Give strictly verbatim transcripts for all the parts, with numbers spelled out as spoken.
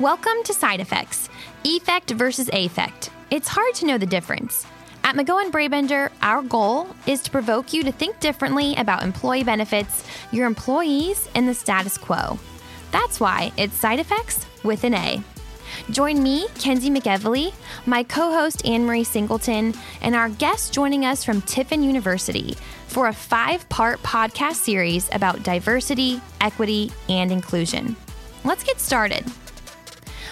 Welcome to Side Effects, Effect versus Affect. It's hard to know the difference. At McGowan Brabender, our goal is to provoke you to think differently about employee benefits, your employees, and the status quo. That's why it's Side Effects with an A. Join me, Kenzie McEvely, my co-host Anne Marie Singleton, and our guest joining us from Tiffin University for a five-part podcast series about diversity, equity, and inclusion. Let's get started.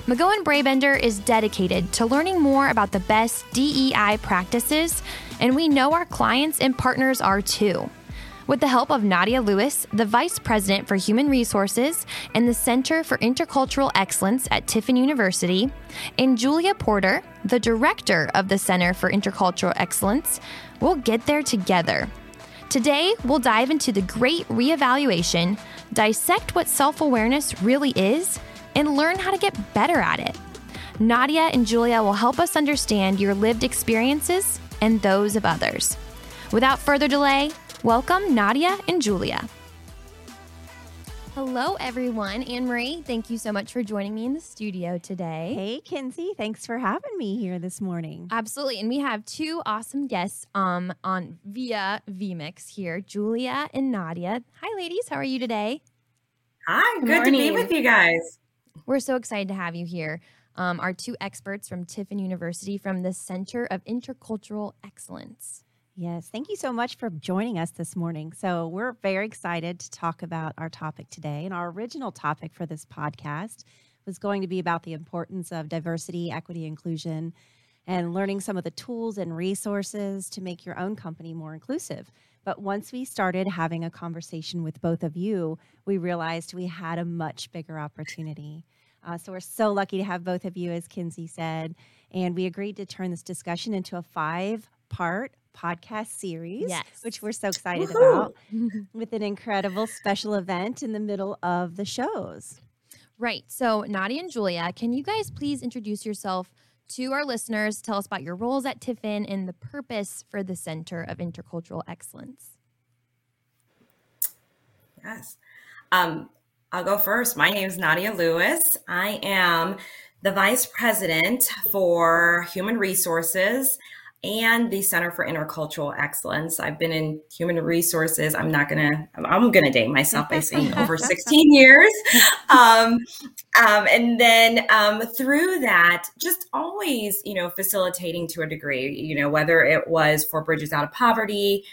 McGowan Brabender is dedicated to learning more about the best D E I practices, and we know our clients and partners are too. With the help of Nadia Lewis, the Vice President for Human Resources and the Center for Intercultural Excellence at Tiffin University, and Julia Porter, the Director of the Center for Intercultural Excellence, we'll get there together. Today, we'll dive into the great reevaluation, dissect what self-awareness really is, and learn how to get better at it. Nadia and Julia will help us understand your lived experiences and those of others. Without further delay, welcome, Nadia and Julia. Hello, everyone. Anne Marie, thank you so much for joining me in the studio today. Hey, Kenzie. Thanks for having me here this morning. Absolutely. And we have two awesome guests um, on via vMix here, Julia and Nadia. Hi, ladies. How are you today? Hi. Good, good to be with you guys. We're so excited to have you here. Um, our two experts from Tiffin University from the Center of Intercultural Excellence. Yes, thank you so much for joining us this morning. So we're very excited to talk about our topic today. And our original topic for this podcast was going to be about the importance of diversity, equity, inclusion, and learning some of the tools and resources to make your own company more inclusive. But once we started having a conversation with both of you, we realized we had a much bigger opportunity. Uh, so we're so lucky to have both of you, as Kenzie said. And we agreed to turn this discussion into a five-part podcast series, yes, which we're so excited Woo-hoo. about, with an incredible special event in the middle of the shows. Right. So Nadia and Julia, can you guys please introduce yourself to our listeners? Tell us about your roles at Tiffin and the purpose for the Center of Intercultural Excellence. Yes. Um, I'll go first. My name is Nadia Lewis. I am the Vice President for Human Resources and the Center for Intercultural Excellence. I've been in human resources. I'm not gonna, I'm gonna date myself by saying over sixteen years. Um, um, and then um, through that, just always, you know, facilitating to a degree, you know, whether it was for Bridges Out of Poverty,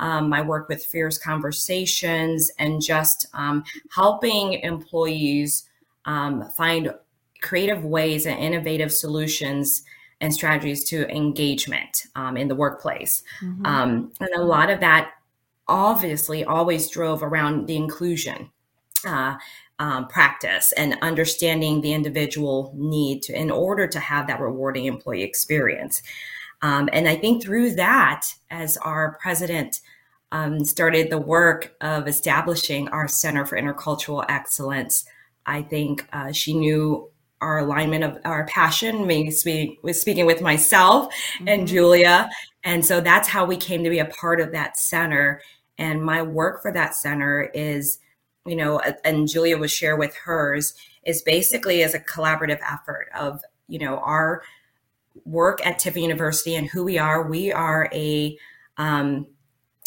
um, my work with Fierce Conversations, and just um, helping employees um, find creative ways and innovative solutions and strategies to engagement um, in the workplace. Mm-hmm. Um, and a lot of that obviously always drove around the inclusion uh, um, practice and understanding the individual need to, in order to have that rewarding employee experience. Um, and I think through that, as our president um, started the work of establishing our Center for Intercultural Excellence, I think uh, she knew our alignment of our passion, me speak, was speaking with myself mm-hmm. and Julia. And so that's how we came to be a part of that center. And my work for that center is, you know, and Julia will share with hers, is basically as a collaborative effort of, you know, our work at Tiffin University and who we are. We are a, um,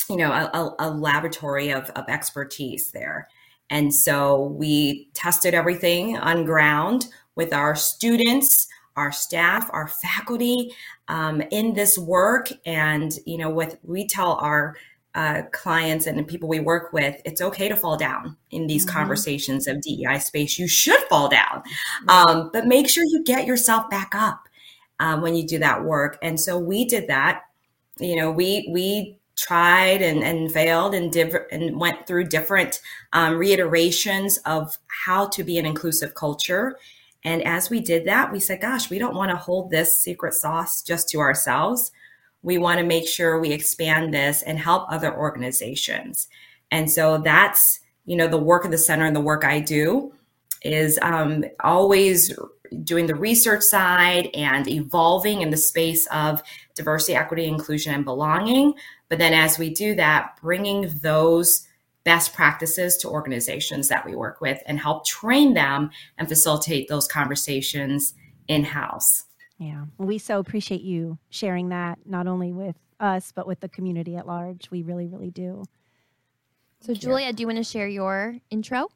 you know, a, a laboratory of, of expertise there. And so we tested everything on ground with our students, our staff, our faculty um, in this work. And, you know, with we tell our uh, clients and the people we work with, it's okay to fall down in these mm-hmm. conversations of D E I space. You should fall down, mm-hmm. um, but make sure you get yourself back up uh, when you do that work. And so we did that. You know, we, we, tried and, and failed and div- and went through different um, reiterations of how to be an inclusive culture. And as we did that, we said, gosh, we don't want to hold this secret sauce just to ourselves. We want to make sure we expand this and help other organizations. And so that's, you know, the work of the center and the work I do is um, always doing the research side and evolving in the space of diversity, equity, inclusion, and belonging. But then as we do that, bringing those best practices to organizations that we work with and help train them and facilitate those conversations in-house. Yeah, we so appreciate you sharing that, not only with us, but with the community at large. We really, really do. So Julia, do you want to share your intro?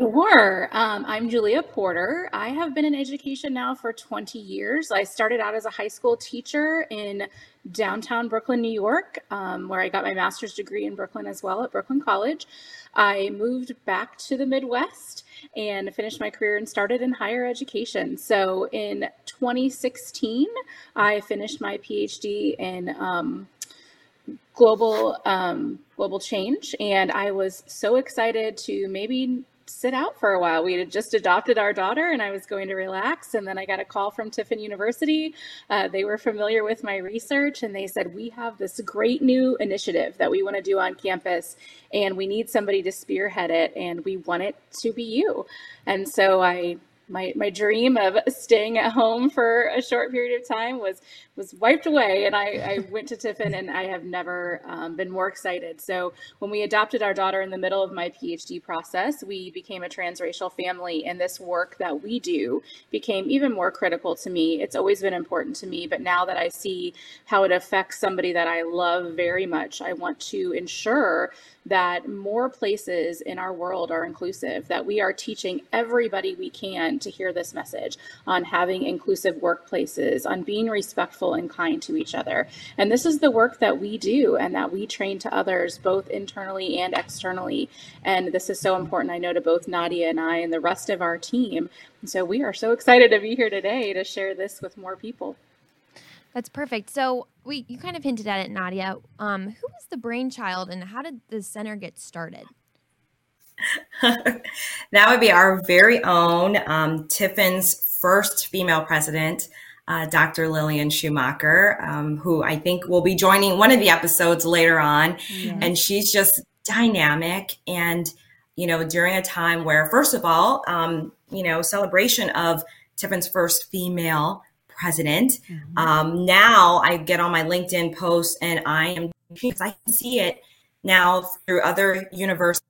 Sure. Um, I'm Julia Porter. I have been in education now for twenty years. I started out as a high school teacher in downtown Brooklyn, New York, um, where I got my master's degree in Brooklyn as well at Brooklyn College. I moved back to the Midwest and finished my career and started in higher education. So in twenty sixteen, I finished my PhD in um, global um, global change, and I was so excited to maybe sit out for a while. We had just adopted our daughter and I was going to relax. And then I got a call from Tiffin University. Uh, they were familiar with my research and they said, we have this great new initiative that we want to do on campus and we need somebody to spearhead it and we want it to be you. And so I My my dream of staying at home for a short period of time was was wiped away, and I, I went to Tiffin, and I have never um, been more excited. So when we adopted our daughter in the middle of my PhD process, we became a transracial family, and this work that we do became even more critical to me. It's always been important to me, but now that I see how it affects somebody that I love very much, I want to ensure that more places in our world are inclusive, that we are teaching everybody we can to hear this message on having inclusive workplaces, on being respectful and kind to each other. And this is the work that we do and that we train to others, both internally and externally. And this is so important, I know, to both Nadia and I and the rest of our team. And so we are so excited to be here today to share this with more people. That's perfect. So we you kind of hinted at it, Nadia. Um, who was the brainchild and how did the center get started? That would be our very own um, Tiffin's first female president, uh, Doctor Lillian Schumacher, um, who I think will be joining one of the episodes later on. Yes. And she's just dynamic. And, you know, during a time where, first of all, um, you know, celebration of Tiffin's first female president. Mm-hmm. Um, now I get on my LinkedIn posts and I am, because I can see it now through other universities,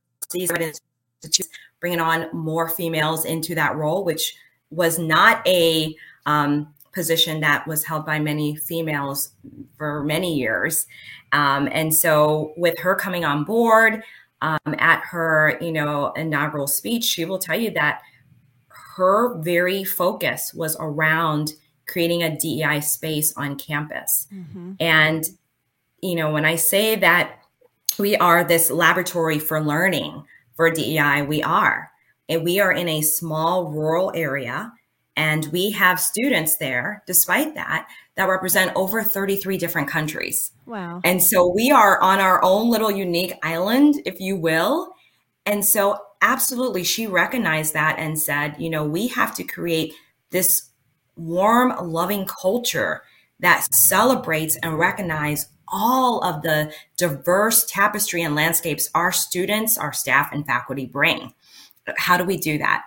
bringing on more females into that role, which was not a um, position that was held by many females for many years. Um, and so with her coming on board um, at her, you know, inaugural speech, she will tell you that her very focus was around creating a D E I space on campus. Mm-hmm. And, you know, when I say that we are this laboratory for learning for D E I, we are. And we are in a small rural area, and we have students there, despite that, that represent over thirty-three different countries. Wow. And so we are on our own little unique island, if you will. And so absolutely, she recognized that and said, you know, we have to create this warm, loving culture that celebrates and recognizes all of the diverse tapestry and landscapes our students, our staff, and faculty bring. How do we do that?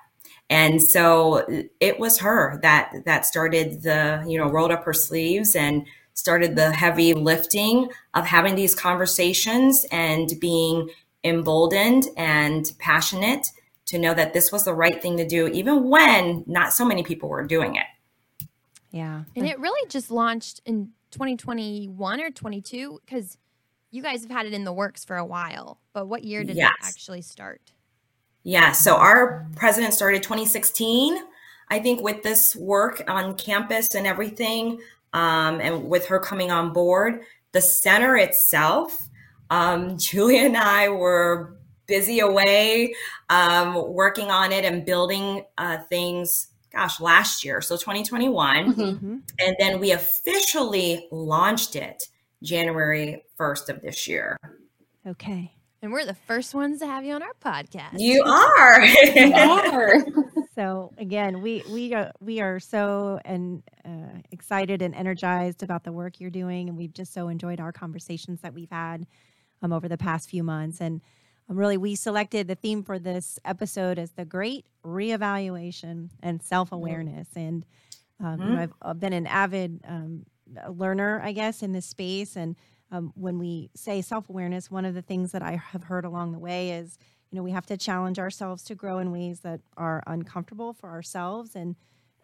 And so it was her that that started the, you know, rolled up her sleeves and started the heavy lifting of having these conversations and being emboldened and passionate to know that this was the right thing to do, even when not so many people were doing it. Yeah. And it really just launched in twenty twenty-one or twenty-two, because you guys have had it in the works for a while. But what year did yes. it actually start? Yeah. So our president started twenty sixteen, I think, with this work on campus and everything. Um, and with her coming on board, the center itself, um, Julia and I were busy away um, working on it and building uh, things gosh, last year, so twenty twenty-one. Mm-hmm. And then we officially launched it January first of this year. Okay. And we're the first ones to have you on our podcast. You are. You are. So again, we we are, we are so and uh, excited and energized about the work you're doing. And we've just so enjoyed our conversations that we've had um, over the past few months. And Um, really, we selected the theme for this episode as the great reevaluation and self-awareness. And um, mm-hmm. you know, I've, I've been an avid um, learner, I guess, in this space. And um, when we say self-awareness, one of the things that I have heard along the way is, you know, we have to challenge ourselves to grow in ways that are uncomfortable for ourselves and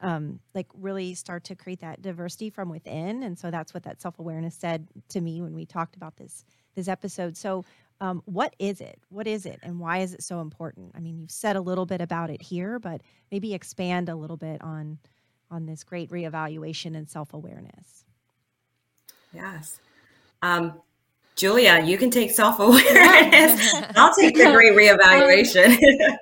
um, like really start to create that diversity from within. And so that's what that self-awareness said to me when we talked about this, this episode. So um, what is it? What is it? And why is it so important? I mean, you've said a little bit about it here, but maybe expand a little bit on, on this great reevaluation and self-awareness. Yes. Um, Julia, you can take self-awareness. I'll take the great reevaluation. Um,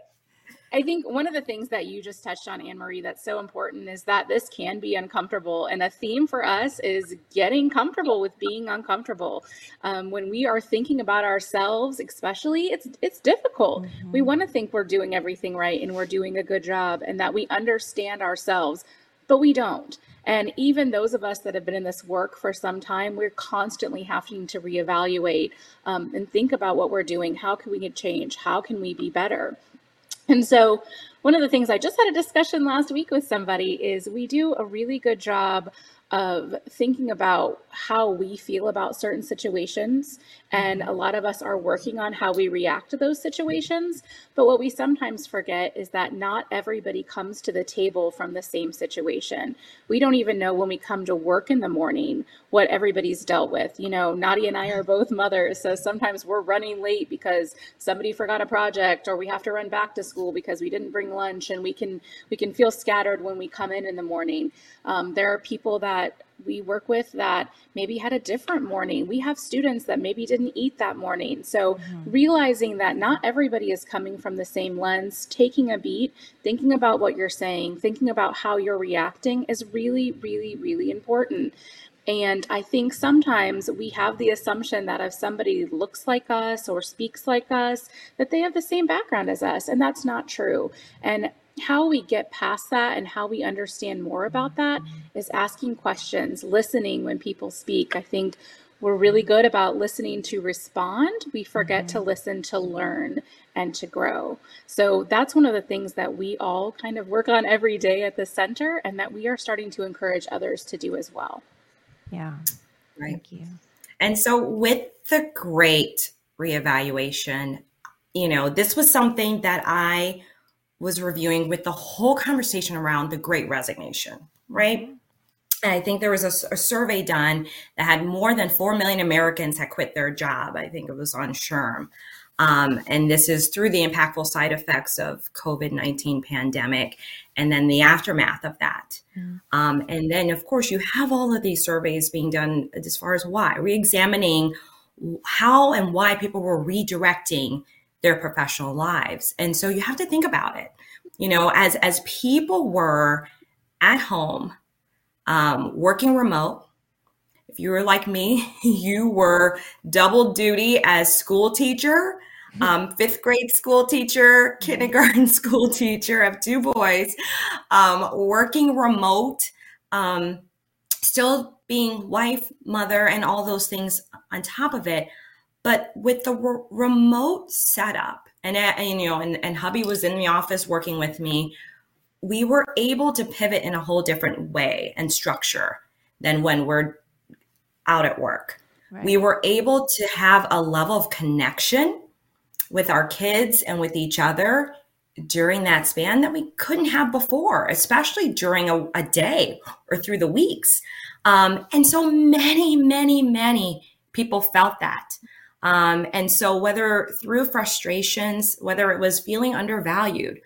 I think one of the things that you just touched on, Anne Marie, that's so important is that this can be uncomfortable. And a theme for us is getting comfortable with being uncomfortable. Um, when we are thinking about ourselves, especially, it's it's difficult. Mm-hmm. We want to think we're doing everything right and we're doing a good job and that we understand ourselves, but we don't. And even those of us that have been in this work for some time, we're constantly having to reevaluate um, and think about what we're doing. How can we change? How can we be better? And so one of the things I just had a discussion last week with somebody is we do a really good job of thinking about how we feel about certain situations. And a lot of us are working on how we react to those situations. But what we sometimes forget is that not everybody comes to the table from the same situation. We don't even know when we come to work in the morning what everybody's dealt with. You know, Nadia and I are both mothers, so sometimes we're running late because somebody forgot a project, or we have to run back to school because we didn't bring lunch, and we can we can feel scattered when we come in in the morning. Um, there are people that we work with that maybe had a different morning. We have students that maybe didn't eat that morning. So mm-hmm. realizing that not everybody is coming from the same lens, taking a beat, thinking about what you're saying, thinking about how you're reacting is really, really, really important. And I think sometimes we have the assumption that if somebody looks like us or speaks like us, that they have the same background as us. And that's not true. And how we get past that and how we understand more about that is asking questions, listening when people speak. I think we're really good about listening to respond. We forget mm-hmm. to listen, to learn, and to grow. So that's one of the things that we all kind of work on every day at the center and that we are starting to encourage others to do as well. Yeah. Right. Thank you. And so with the great reevaluation, you know, this was something that I was reviewing with the whole conversation around the Great Resignation, right? And I think there was a, a survey done that had more than four million Americans had quit their job. I think it was on S H R M. Um, and this is through the impactful side effects of covid nineteen pandemic and then the aftermath of that. Mm. Um, and then of course you have all of these surveys being done as far as why, re-examining how and why people were redirecting their professional lives. And so you have to think about it, you know, as, as people were at home, um, working remote. If you were like me, you were double duty as school teacher, um, fifth grade school teacher, kindergarten school teacher, I have two boys, um, working remote, um, still being wife, mother, and all those things on top of it. But with the re- remote setup, and, and you know, and, and hubby was in the office working with me, we were able to pivot in a whole different way and structure than when we're out at work. Right. We were able to have a level of connection with our kids and with each other during that span that we couldn't have before, especially during a, a day or through the weeks. Um, and so many, many, many people felt that. Um, and so whether through frustrations, whether it was feeling undervalued,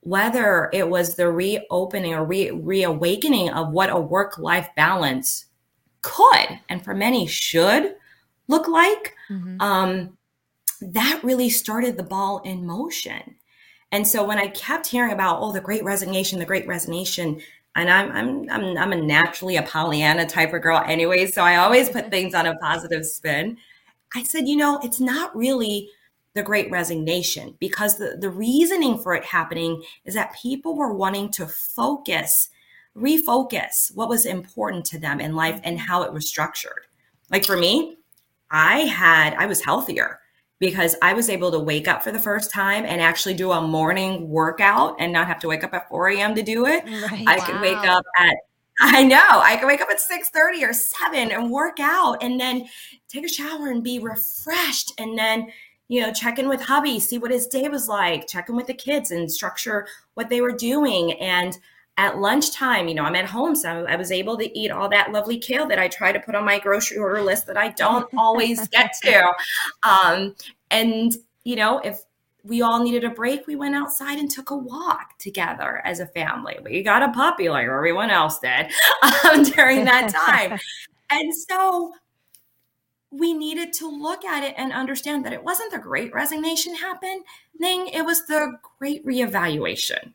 whether it was the reopening or re- reawakening of what a work-life balance could, and for many should, look like, mm-hmm. um, that really started the ball in motion. And so when I kept hearing about, oh, the great resignation, the great resignation, and I'm I'm I'm I'm a naturally a Pollyanna type of girl anyway, so I always put things on a positive spin. I said, you know, it's not really the great resignation, because the, the reasoning for it happening is that people were wanting to focus, refocus what was important to them in life and how it was structured. Like for me, I had, I was healthier because I was able to wake up for the first time and actually do a morning workout and not have to wake up at four a.m. to do it. Right. I wow. could wake up at I know. I can wake up at six thirty or seven and work out and then take a shower and be refreshed. And then, you know, check in with hubby, see what his day was like, check in with the kids and structure what they were doing. And at lunchtime, you know, I'm at home, so I was able to eat all that lovely kale that I try to put on my grocery order list that I don't always get to. Um, and, you know, if we all needed a break, we went outside and took a walk together as a family. We got a puppy like everyone else did um, during that time. And so we needed to look at it and understand that it wasn't the great resignation happening. It was the great reevaluation.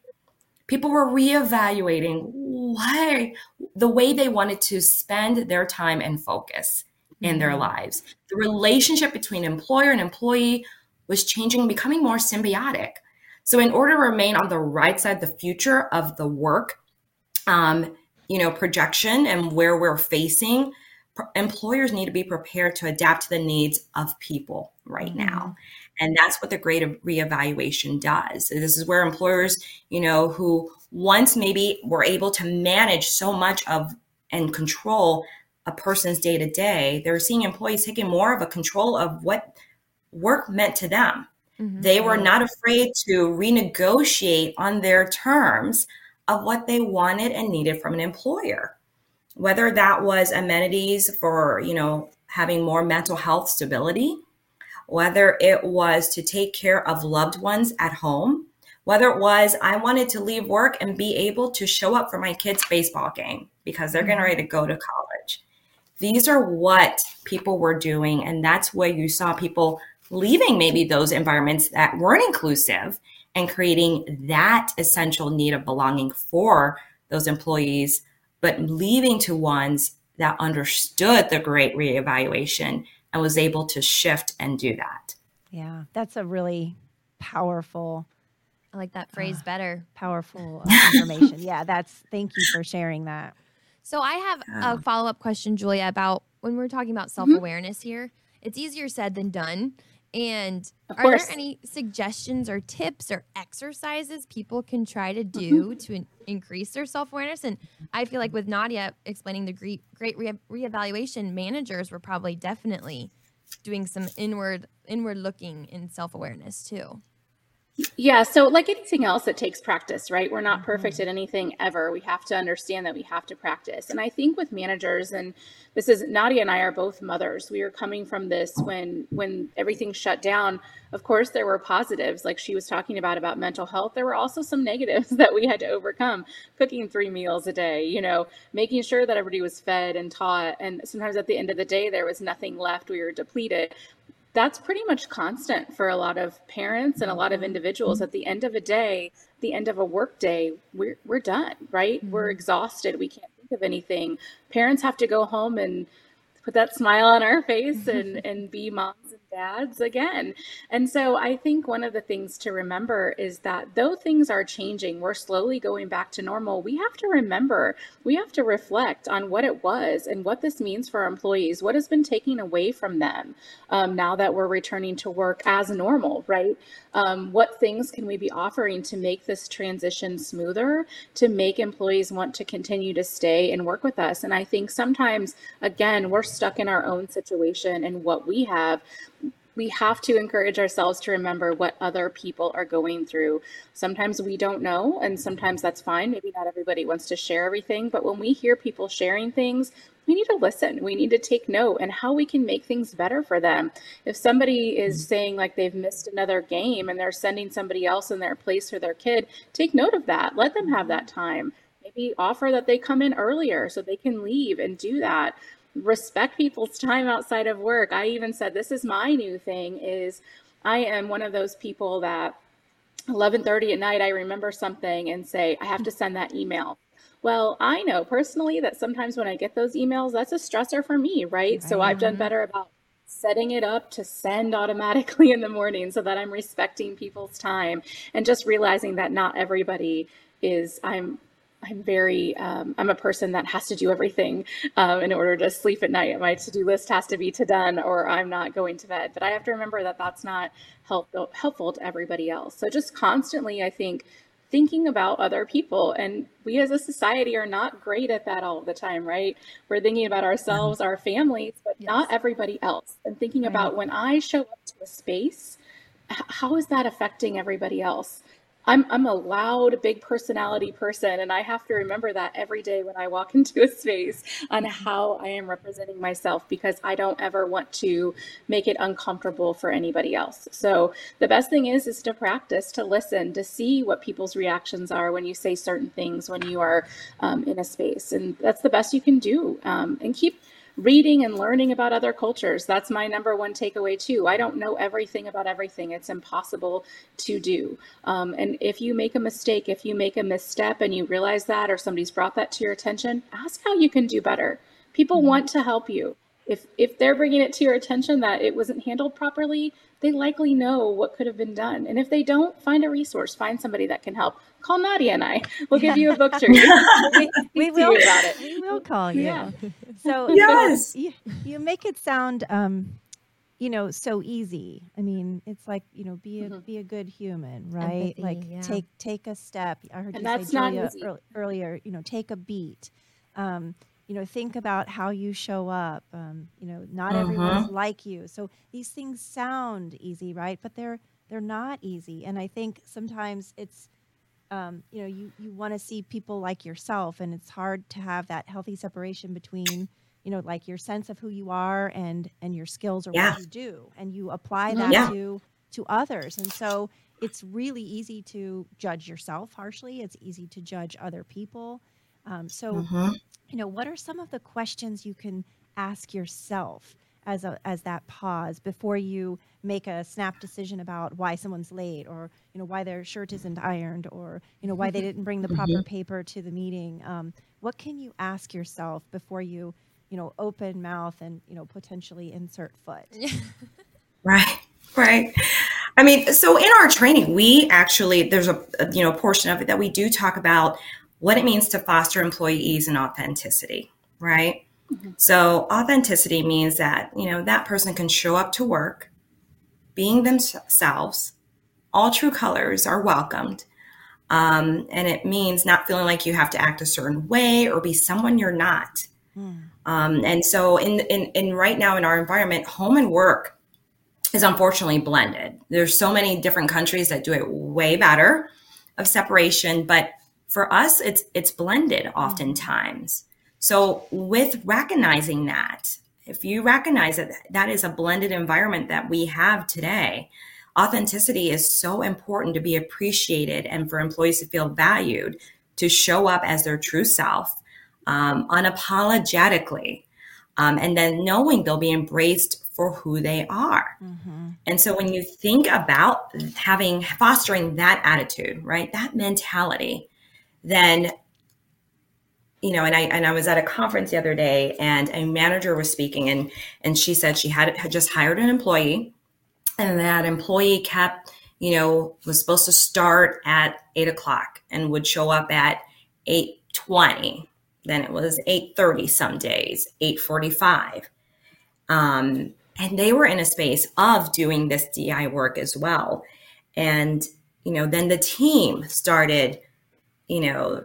People were reevaluating why, the way they wanted to spend their time and focus in their lives. The relationship between employer and employee was changing, becoming more symbiotic. So in order to remain on the right side, the future of the work, um, you know, projection and where we're facing, pr- employers need to be prepared to adapt to the needs of people right now. And that's what the great reevaluation does. This is where employers, you know, who once maybe were able to manage so much of and control a person's day to day, they're seeing employees taking more of a control of what work meant to them. Mm-hmm. They were not afraid to renegotiate on their terms of what they wanted and needed from an employer, whether that was amenities for, you know, having more mental health stability, whether it was to take care of loved ones at home, whether it was I wanted to leave work and be able to show up for my kids' baseball game because they're getting ready to go to college. These are what people were doing, and that's where you saw people leaving maybe those environments that weren't inclusive and creating that essential need of belonging for those employees, but leaving to ones that understood the great reevaluation and was able to shift and do that. Yeah, that's a really powerful. I like that phrase uh, better. Powerful uh, information. Yeah, that's, thank you for sharing that. So I have yeah. a follow-up question, Julia, about when we're talking about self-awareness mm-hmm. here. It's easier said than done. And are there any suggestions or tips or exercises people can try to do mm-hmm. to in- increase their self-awareness? And I feel like with Nadia explaining the great, great re- reevaluation, managers were probably definitely doing some inward inward looking in self-awareness too. Yeah. So like anything else, it takes practice, right? We're not perfect at anything ever. We have to understand that we have to practice. And I think with managers, and this is Nadia and I are both mothers. We are coming from this when when everything shut down. Of course, there were positives like she was talking about, about mental health. There were also some negatives that we had to overcome, cooking three meals a day, you know, making sure that everybody was fed and taught. And sometimes at the end of the day, there was nothing left. We were depleted. That's pretty much constant for a lot of parents and a lot of individuals. At the end of a day, the end of a work day, we're we're done, right? Mm-hmm. We're exhausted. We can't think of anything. Parents have to go home and put that smile on our face and, and be moms and dads again. And so I think one of the things to remember is that though things are changing, we're slowly going back to normal. We have to remember, we have to reflect on what it was and what this means for our employees, what has been taken away from them um, now that we're returning to work as normal, right? Um, what things can we be offering to make this transition smoother, to make employees want to continue to stay and work with us? And I think sometimes, again, we're stuck in our own situation and what we have. We have to encourage ourselves to remember what other people are going through. Sometimes we don't know, and sometimes that's fine. Maybe not everybody wants to share everything, but when we hear people sharing things, we need to listen. We need to take note and how we can make things better for them. If somebody is saying like they've missed another game and they're sending somebody else in their place for their kid, take note of that. Let them have that time. Maybe offer that they come in earlier so they can leave and do that. Respect people's time outside of work. I even said, this is my new thing, is I am one of those people that eleven thirty at night, I remember something and say, I have to send that email. Well, I know personally that sometimes when I get those emails, that's a stressor for me, right? So I've done better about setting it up to send automatically in the morning so that I'm respecting people's time and just realizing that not everybody is, I'm I'm very, um, I'm a person that has to do everything um, in order to sleep at night. My to-do list has to be to done or I'm not going to bed. But I have to remember that that's not help, helpful to everybody else. So just constantly, I think, thinking about other people. And we as a society are not great at that all the time, right? We're thinking about ourselves, yeah. our families, but yes. not everybody else. And thinking right. about when I show up to a space, how is that affecting everybody else? I'm I'm a loud, big personality person, and I have to remember that every day when I walk into a space on how I am representing myself, because I don't ever want to make it uncomfortable for anybody else. So the best thing is, is to practice, to listen, to see what people's reactions are when you say certain things, when you are um, in a space. And that's the best you can do. Um, and keep reading and learning about other cultures. That's my number one takeaway too. I don't know everything about everything. It's impossible to do. Um, and if you make a mistake, if you make a misstep and you realize that, or somebody's brought that to your attention, ask how you can do better. People mm-hmm. want to help you. If if they're bringing it to your attention that it wasn't handled properly, they likely know what could have been done. And if they don't, find a resource, find somebody that can help. Call Nadia and I. We'll give you a book to read. we, we will. About it. We will call you. Yeah. So yes, you, you make it sound, um, you know, so easy. I mean, it's like, you know, be a mm-hmm. be a good human, right? Empathy, like yeah. take take a step. I heard and you say, Julia, early, earlier. You know, take a beat. Um, You know, think about how you show up. Um, you know, not uh-huh. everyone's like you. So these things sound easy, right? But they're they're not easy. And I think sometimes it's, um, you know, you, you want to see people like yourself, and it's hard to have that healthy separation between, you know, like your sense of who you are and and your skills or yeah. what you do, and you apply that yeah. to to others. And so it's really easy to judge yourself harshly. It's easy to judge other people. Um, so. Uh-huh. You know, what are some of the questions you can ask yourself as a, as that pause before you make a snap decision about why someone's late, or, you know, why their shirt isn't ironed, or, you know, why they didn't bring the proper paper to the meeting? Um, what can you ask yourself before you, you know, open mouth and, you know, potentially insert foot? Right, right. I mean, so in our training, we actually, there's a, a you know, portion of it that we do talk about what it means to foster employees and authenticity, right? Mm-hmm. So authenticity means that, you know, that person can show up to work being themselves. All true colors are welcomed. Um, and it means not feeling like you have to act a certain way or be someone you're not. Mm. Um, and so in, in, in right now in our environment, home and work is unfortunately blended. There's so many different countries that do it way better of separation, but for us, it's it's blended oftentimes. So with recognizing that, if you recognize that that is a blended environment that we have today, authenticity is so important to be appreciated and for employees to feel valued, to show up as their true self, um, unapologetically, um, and then knowing they'll be embraced for who they are. Mm-hmm. And so when you think about having fostering that attitude, right, that mentality, then, you know, and I and I was at a conference the other day, and a manager was speaking, and and she said she had, had just hired an employee, and that employee kept, you know, was supposed to start at eight o'clock and would show up at eight twenty. Then it was eight thirty some days, eight forty five, um, and they were in a space of doing this D I work as well, and you know, then the team started, you know,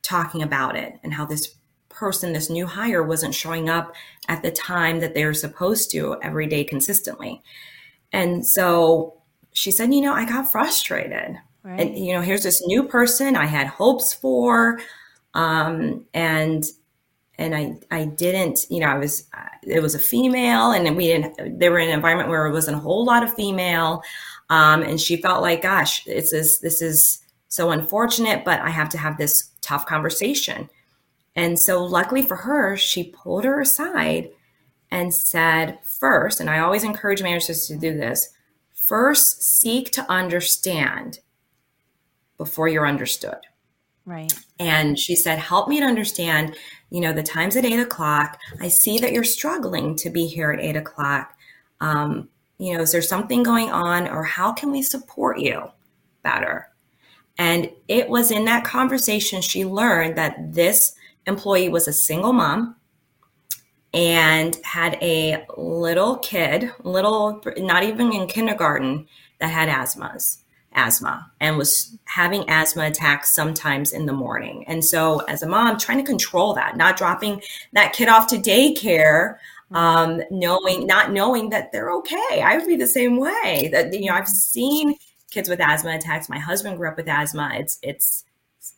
talking about it and how this person, this new hire, wasn't showing up at the time that they were supposed to every day consistently. And so she said, you know, I got frustrated. Right. And, you know, here's this new person I had hopes for. Um, and, and I, I didn't, you know, I was, it was a female, and we didn't, they were in an environment where it wasn't a whole lot of female. Um, and she felt like, gosh, it's this, this is, so unfortunate, but I have to have this tough conversation. And so luckily for her, she pulled her aside and said first, and I always encourage managers to do this, first seek to understand before you're understood. Right. And she said, help me to understand, you know, the time's at eight o'clock. I see that you're struggling to be here at eight o'clock. Um, you know, is there something going on, or how can we support you better? And it was in that conversation she learned that this employee was a single mom and had a little kid, little, not even in kindergarten, that had asthma, asthma and was having asthma attacks sometimes in the morning. And so as a mom, trying to control that, not dropping that kid off to daycare, um, knowing, not knowing that they're okay. I would be the same way. That, you know, I've seen kids with asthma attacks. My husband grew up with asthma. It's, it's,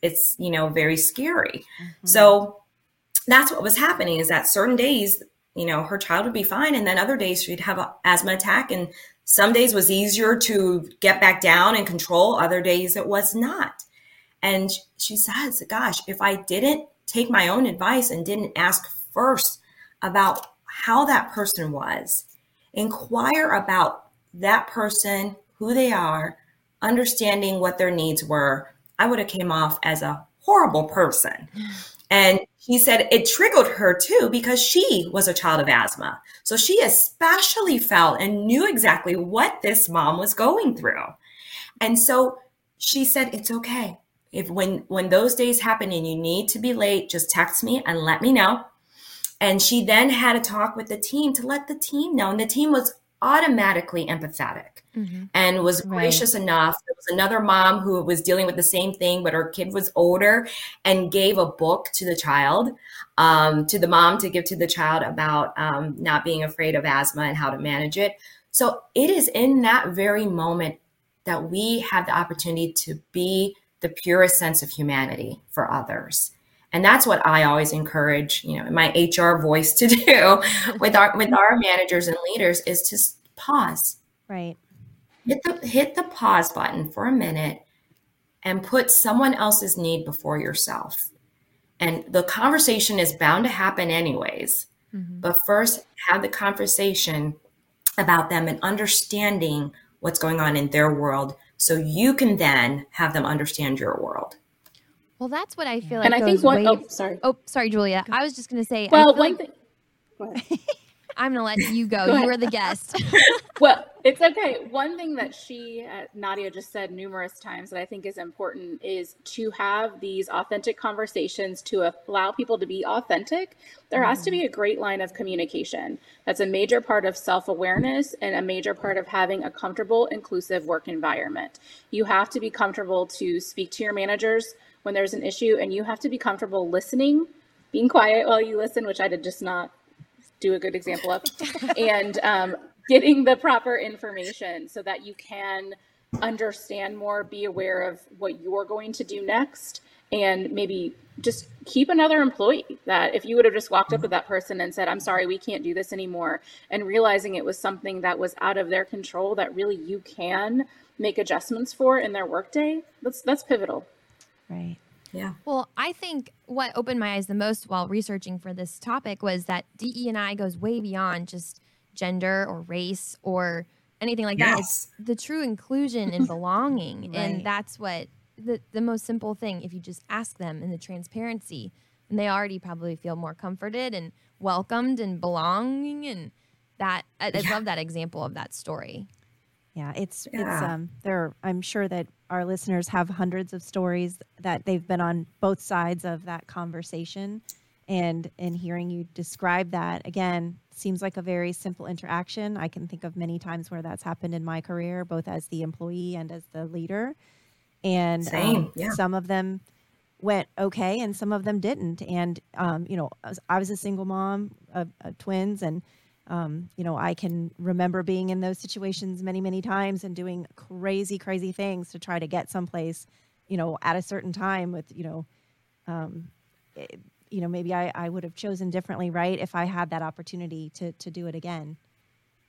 it's, you know, very scary. Mm-hmm. So that's what was happening, is that certain days, you know, her child would be fine. And then other days she'd have an asthma attack, and some days was easier to get back down and control. Other days it was not. And she says, gosh, if I didn't take my own advice and didn't ask first about how that person was, inquire about that person, who they are, understanding what their needs were, I would have came off as a horrible person. And he said it triggered her too, because she was a child of asthma. So she especially felt and knew exactly what this mom was going through. And so she said, it's okay. If when, when those days happen and you need to be late, just text me and let me know. And she then had a talk with the team to let the team know. And the team was automatically empathetic, mm-hmm. and was gracious right. enough. There was another mom who was dealing with the same thing, but her kid was older, and gave a book to the child, um, to the mom to give to the child about um, not being afraid of asthma and how to manage it. So it is in that very moment that we have the opportunity to be the purest sense of humanity for others. And that's what I always encourage, you know, my H R voice to do with our with our managers and leaders, is to pause. Right. Hit the hit the pause button for a minute and put someone else's need before yourself. And the conversation is bound to happen anyways. Mm-hmm. But first, have the conversation about them and understanding what's going on in their world, so you can then have them understand your world. Well, that's what I feel like. And I think one, oh, sorry. Oh, sorry, Julia. I was just going to say. Well, one thing. Like, I'm going to let you go. go you are the guest. Well, it's okay. One thing that she, uh, Nadia, just said numerous times that I think is important is to have these authentic conversations, to allow people to be authentic. There mm-hmm. has to be a great line of communication. That's a major part of self-awareness and a major part of having a comfortable, inclusive work environment. You have to be comfortable to speak to your managers when there's an issue, and you have to be comfortable listening, being quiet while you listen, which I did just not do a good example of, and um, getting the proper information so that you can understand more, be aware of what you're going to do next, and maybe just keep another employee that if you would have just walked up to that person and said, I'm sorry, we can't do this anymore, and realizing it was something that was out of their control that really you can make adjustments for in their workday, that's, that's pivotal. Right. Yeah. Well, I think what opened my eyes the most while researching for this topic was that D E and I goes way beyond just gender or race or anything like yes. that. It's the true inclusion and belonging. Right. And that's what the, the most simple thing, if you just ask them in the transparency, and they already probably feel more comforted and welcomed and belonging. And that, I, yeah. I love that example of that story. Yeah, it's, yeah. it's, um, there, I'm sure that our listeners have hundreds of stories that they've been on both sides of that conversation, and, and hearing you describe that again, seems like a very simple interaction. I can think of many times where that's happened in my career, both as the employee and as the leader. And Same, um, yeah. some of them went okay, and some of them didn't. And, um, you know, I was, I was a single mom of, of twins, and, Um, you know, I can remember being in those situations many, many times and doing crazy, crazy things to try to get someplace, you know, at a certain time with, you know, um, it, you know, maybe I, I would have chosen differently, right, if I had that opportunity to to do it again.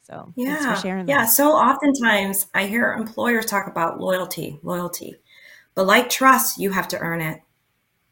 So yeah. thanks for sharing that. Yeah. So oftentimes I hear employers talk about loyalty, loyalty, but like trust, you have to earn it.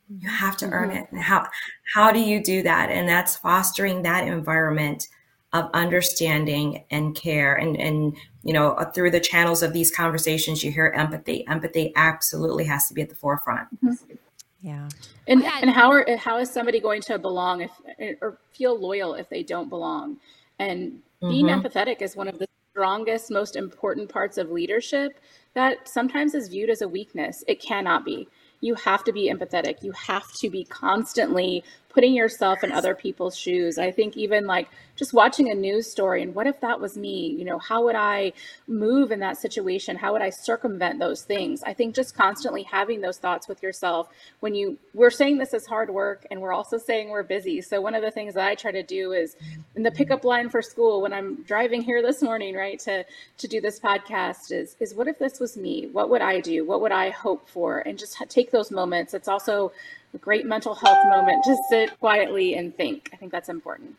You have to mm-hmm. earn it. And how, how do you do that? And that's fostering that environment of understanding and care, and, and, you know, through the channels of these conversations, you hear empathy. Empathy absolutely has to be at the forefront. Mm-hmm. Yeah. And and how are, how is somebody going to belong if, or feel loyal if they don't belong? And being mm-hmm. empathetic is one of the strongest, most important parts of leadership that sometimes is viewed as a weakness. It cannot be. You have to be empathetic. You have to be constantly putting yourself in other people's shoes. I think even like just watching a news story and what if that was me? You know, how would I move in that situation? How would I circumvent those things? I think just constantly having those thoughts with yourself when you, we're saying this is hard work and we're also saying we're busy. So one of the things that I try to do is in the pickup line for school when I'm driving here this morning, right, to, to do this podcast is, is what if this was me? What would I do? What would I hope for? And just take those moments. It's also a great mental health moment to sit quietly and think. I think that's important.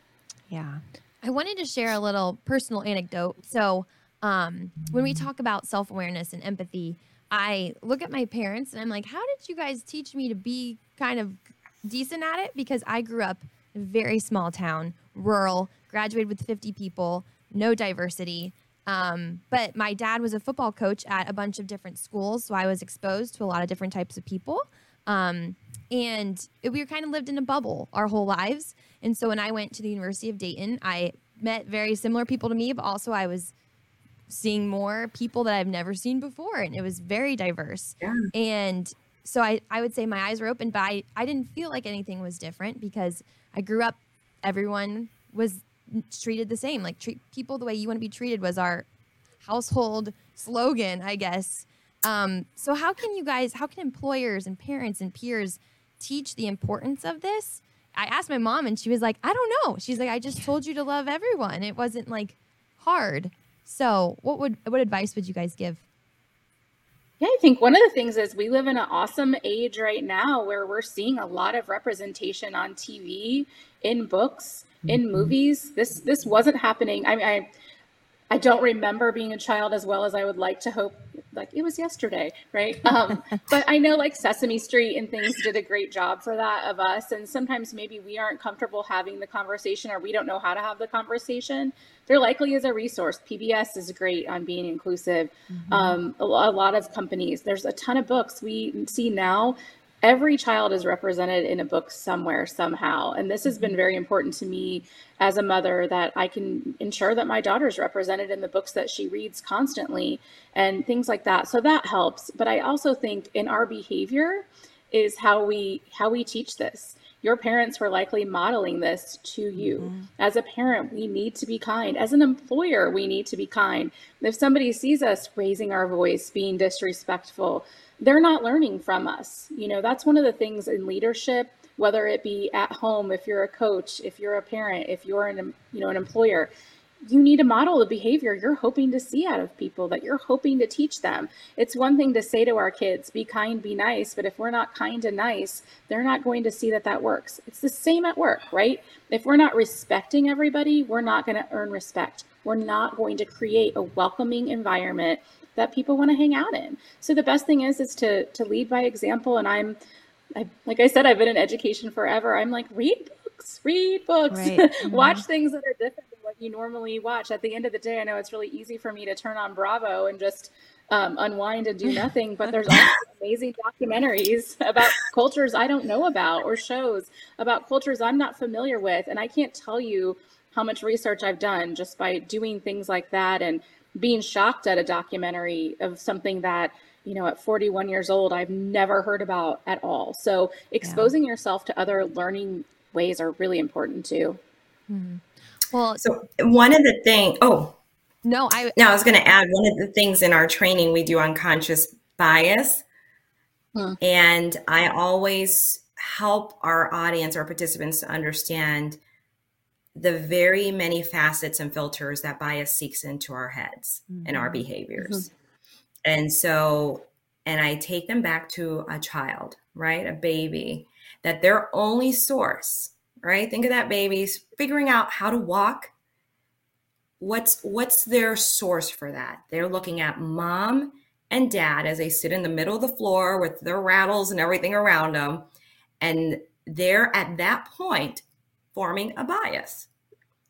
Yeah. I wanted to share a little personal anecdote. So um, when we talk about self-awareness and empathy, I look at my parents and I'm like, how did you guys teach me to be kind of decent at it? Because I grew up in a very small town, rural, graduated with fifty people, no diversity. Um, but my dad was a football coach at a bunch of different schools. So I was exposed to a lot of different types of people. Um, and we were kind of lived in a bubble our whole lives. And so when I went to the University of Dayton, I met very similar people to me, but also I was seeing more people that I've never seen before. And it was very diverse. Yeah. And so I, I would say my eyes were open, but I, I didn't feel like anything was different because I grew up, everyone was treated the same. Like treat people the way you want to be treated was our household slogan, I guess. Um, so how can you guys, how can employers and parents and peers teach the importance of this? I asked my mom and she was like, I don't know. She's like, I just told you to love everyone. It wasn't like hard. So what would, what advice would you guys give? Yeah, I think one of the things is we live in an awesome age right now where we're seeing a lot of representation on T V, in books, in movies. This, this wasn't happening. I mean, I, I don't remember being a child as well as I would like to hope, like it was yesterday, right? Um, but I know like Sesame Street and things did a great job for that of us. And sometimes maybe we aren't comfortable having the conversation or we don't know how to have the conversation. There likely is a resource. P B S is great on being inclusive. Mm-hmm. Um, a, a lot of companies, there's a ton of books we see now. Every child is represented in a book somewhere, somehow. And this has been very important to me as a mother that I can ensure that my daughter's represented in the books that she reads constantly and things like that. So that helps. But I also think in our behavior is how we how we teach this. Your parents were likely modeling this to you. Mm-hmm. As a parent, we need to be kind. As an employer, we need to be kind. If somebody sees us raising our voice, being disrespectful, they're not learning from us. You know, that's one of the things in leadership, whether it be at home, if you're a coach, if you're a parent, if you're an, you know, an employer, you need to model the behavior you're hoping to see out of people, that you're hoping to teach them. It's one thing to say to our kids, be kind, be nice, but if we're not kind and nice, they're not going to see that that works. It's the same at work, right? If we're not respecting everybody, we're not going to earn respect. We're not going to create a welcoming environment that people want to hang out in. So the best thing is, is to, to lead by example. And I'm, I, like I said, I've been in education forever. I'm like, read books, read books, right. Watch things that are different than what you normally watch. At the end of the day, I know it's really easy for me to turn on Bravo and just um, unwind and do nothing, but there's also amazing documentaries about cultures I don't know about or shows about cultures I'm not familiar with. And I can't tell you how much research I've done just by doing things like that and being shocked at a documentary of something that, you know, at forty-one years old, I've never heard about at all. So exposing yeah. yourself to other learning ways are really important too. Mm-hmm. Well, so one of the things, oh, no, I, no, I was going to add one of the things in our training we do on conscious bias. Hmm. And I always help our audience, our participants to understand the very many facets and filters that bias seeks into our heads mm-hmm. and our behaviors. Mm-hmm. And so, and I take them back to a child, right? A baby, that their only source, right? Think of that baby's figuring out how to walk. What's, what's their source for that? They're looking at mom and dad as they sit in the middle of the floor with their rattles and everything around them. And they're at that point forming a bias.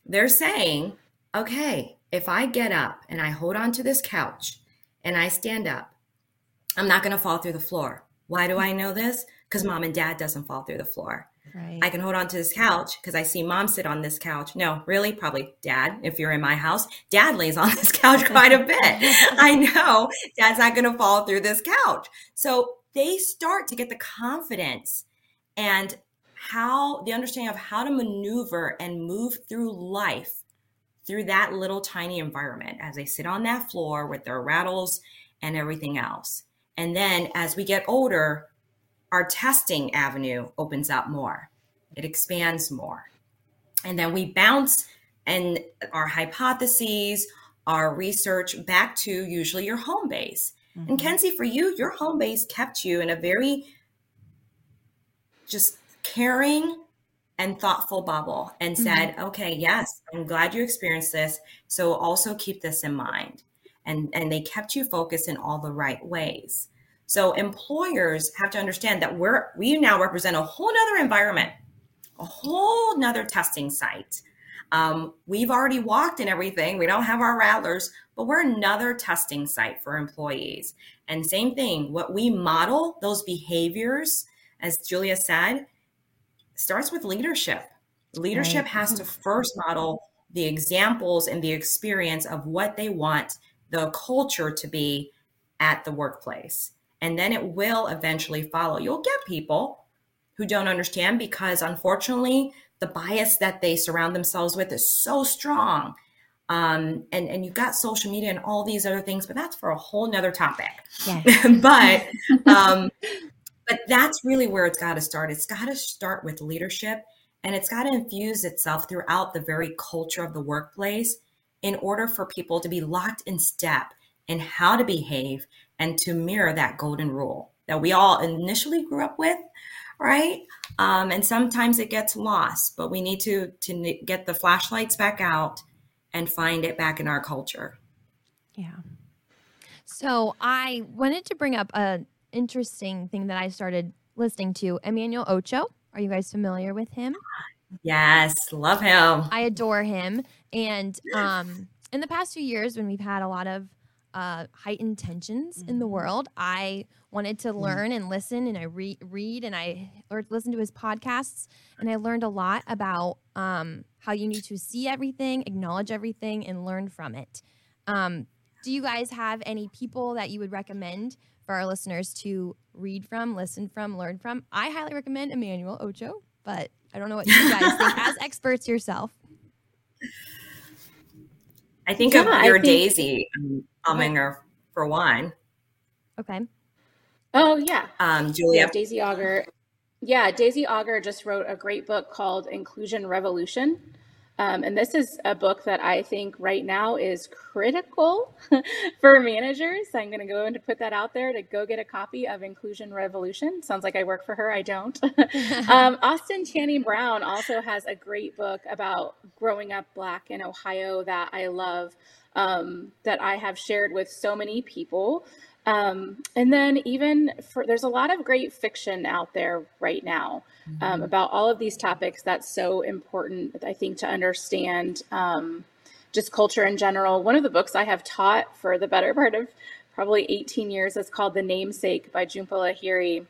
They're saying, okay, if I get up and I hold onto this couch and I stand up, I'm not going to fall through the floor. Why do I know this? Because mom and dad doesn't fall through the floor. Right. I can hold onto this couch because I see mom sit on this couch. No, really, probably dad. If you're in my house, dad lays on this couch quite a bit. I know dad's not going to fall through this couch. So they start to get the confidence and how the understanding of how to maneuver and move through life through that little tiny environment as they sit on that floor with their rattles and everything else. And then as we get older, our testing avenue opens up more. It expands more. And then we bounce and our hypotheses, our research back to usually your home base. Mm-hmm. And Kenzie, for you, your home base kept you in a very just caring and thoughtful bubble and mm-hmm. said, okay, yes, I'm glad you experienced this. So also keep this in mind. And, and they kept you focused in all the right ways. So employers have to understand that we're, we now represent a whole nother environment, a whole nother testing site. Um, we've already walked and everything. We don't have our rattlers, but we're another testing site for employees. And same thing, what we model, those behaviors, as Julia said, starts with leadership. Leadership right. has to first model the examples and the experience of what they want the culture to be at the workplace. And then it will eventually follow. You'll get people who don't understand because unfortunately, the bias that they surround themselves with is so strong. Um, and, and you've got social media and all these other things, but that's for a whole nother topic. Yes. but um, but that's really where it's got to start. It's got to start with leadership, and it's got to infuse itself throughout the very culture of the workplace in order for people to be locked in step in how to behave and to mirror that golden rule that we all initially grew up with. Right. Um, and sometimes it gets lost, but we need to to get the flashlights back out and find it back in our culture. Yeah. So I wanted to bring up an interesting thing that I started listening to. Emmanuel Ocho. Are you guys familiar with him? Yes. Love him. I adore him. And um, in the past few years, when we've had a lot of uh, heightened tensions mm-hmm. in the world, I wanted to learn and listen, and I re- read and I listened to his podcasts, and I learned a lot about um, how you need to see everything, acknowledge everything, and learn from it. Um, do you guys have any people that you would recommend for our listeners to read from, listen from, learn from? I highly recommend Emmanuel Ocho, but I don't know what you guys think as experts yourself. I think yeah, of your think, Daisy Auger um, for one. Okay. Oh, yeah. Um, Julia. Yeah, Daisy Auger. Yeah, Daisy Auger just wrote a great book called Inclusion Revolution. Um, and this is a book that I think right now is critical for managers. I'm going to go and put that out there to go get a copy of Inclusion Revolution. Sounds like I work for her. I don't. um, Austin Channing Brown also has a great book about growing up Black in Ohio that I love, um, that I have shared with so many people. Um, and then even for, there's a lot of great fiction out there right now um, about all of these topics. That's so important, I think, to understand um, just culture in general. One of the books I have taught for the better part of probably eighteen years is called The Namesake by Jhumpa Lahiri.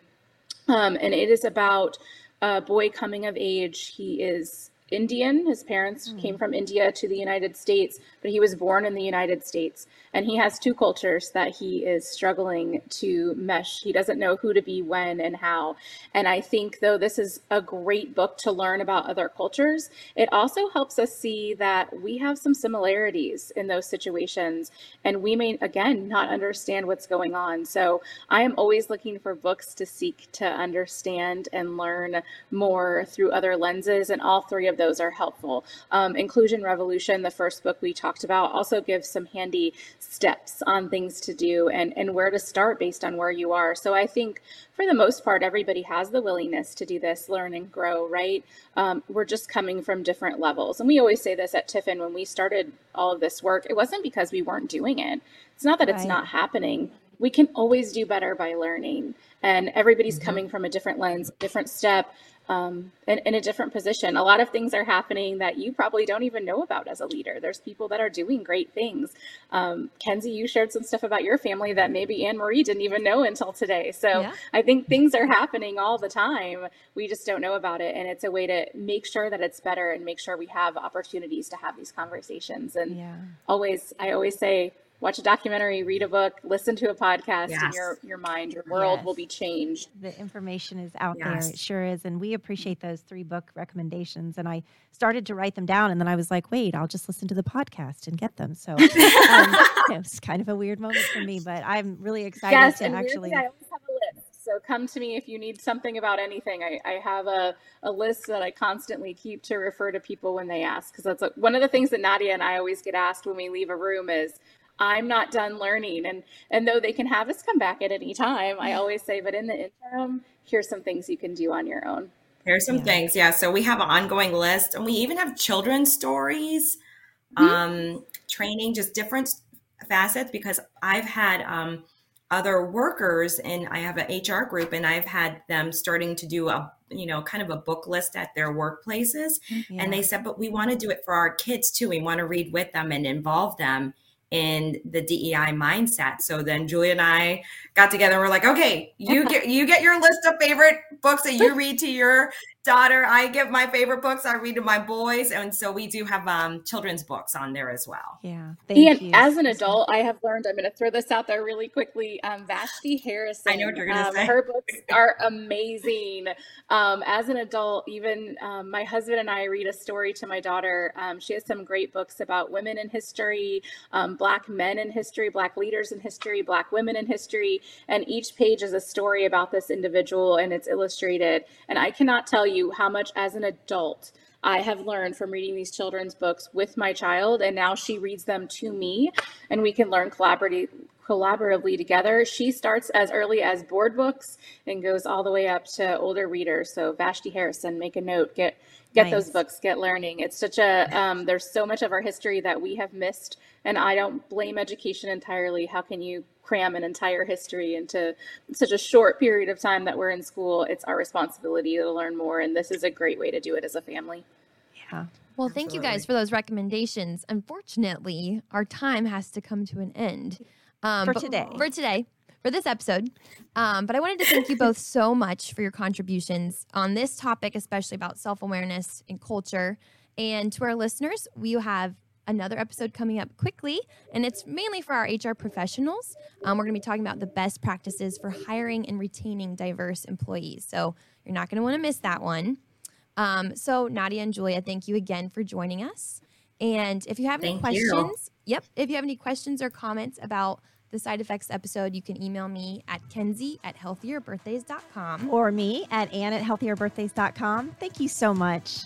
Um, and it is about a boy coming of age. He is Indian. His parents came from India to the United States, but he was born in the United States. And he has two cultures that he is struggling to mesh. He doesn't know who to be, when, and how. And I think, though, this is a great book to learn about other cultures. It also helps us see that we have some similarities in those situations, and we may, again, not understand what's going on. So I am always looking for books to seek to understand and learn more through other lenses, and all three of those are helpful. Um, Inclusion Revolution, the first book we talked about, also gives some handy steps on things to do and, and where to start based on where you are. So I think for the most part, everybody has the willingness to do this, learn and grow, right? Um, we're just coming from different levels. And we always say this at Tiffin, when we started all of this work, it wasn't because we weren't doing it. It's not that right. It's not happening. We can always do better by learning. And everybody's mm-hmm. coming from a different lens, different step, um, and in a different position. A lot of things are happening that you probably don't even know about as a leader. There's people that are doing great things. Um, Kenzie, you shared some stuff about your family that maybe Anne Marie didn't even know until today. So yeah. I think things are happening all the time. We just don't know about it. And it's a way to make sure that it's better and make sure we have opportunities to have these conversations. And yeah. always, I always say, watch a documentary, read a book, listen to a podcast, yes. and your, your mind, your world yes. will be changed. The information is out yes. there. It sure is. And we appreciate those three book recommendations. And I started to write them down, and then I was like, wait, I'll just listen to the podcast and get them. So um, it was kind of a weird moment for me, but I'm really excited yes, to and actually... Weirdly, I always have a list. So come to me if you need something about anything. I, I have a, a list that I constantly keep to refer to people when they ask, because that's a, one of the things that Nadia and I always get asked when we leave a room is, I'm not done learning. And, and though they can have us come back at any time, I always say, but in the interim, here's some things you can do on your own. Here's some yeah. things. Yeah. So we have an ongoing list, and we even have children's stories, mm-hmm. um, training, just different facets, because I've had, um, other workers, and I have an H R group, and I've had them starting to do a, you know, kind of a book list at their workplaces. Yeah. And they said, but we want to do it for our kids too. We want to read with them and involve them in the D E I mindset. So then Julia and I got together and we're like, okay, you get, you get your list of favorite books that you read to your daughter. I give my favorite books I read to my boys. And so we do have um, children's books on there as well. Yeah. Thank and you. As an adult, I have learned, I'm going to throw this out there really quickly. Um, Vashti Harrison, I know what you're gonna um, say. Her books are amazing. Um, as an adult, even um, my husband and I read a story to my daughter. Um, she has some great books about women in history, um, Black men in history, Black leaders in history, Black women in history. And each page is a story about this individual, and it's illustrated. And I cannot tell you how much as an adult I have learned from reading these children's books with my child. And now she reads them to me, and we can learn collaborative, collaboratively together. She starts as early as board books and goes all the way up to older readers. So Vashti Harrison, make a note, get get nice. Those books, get learning. It's such a, um, there's so much of our history that we have missed, and I don't blame education entirely. How can you cram an entire history into such a short period of time that we're in school? It's our responsibility to learn more, and this is a great way to do it as a family. Yeah. Well, absolutely. Thank you guys for those recommendations. Unfortunately, our time has to come to an end. Um, for today. For today. For this episode. Um, but I wanted to thank you both so much for your contributions on this topic, especially about self-awareness and culture. And to our listeners, we have another episode coming up quickly, and it's mainly for our H R professionals. Um, we're going to be talking about the best practices for hiring and retaining diverse employees. So you're not going to want to miss that one. Um, so Nadia and Julia, thank you again for joining us. And if you have any thank questions, you. Yep, if you have any questions or comments about the Side Effects episode, you can email me at Kenzie at healthier birthdays dot com. Or me at Anne at healthier birthdays dot com. Thank you so much.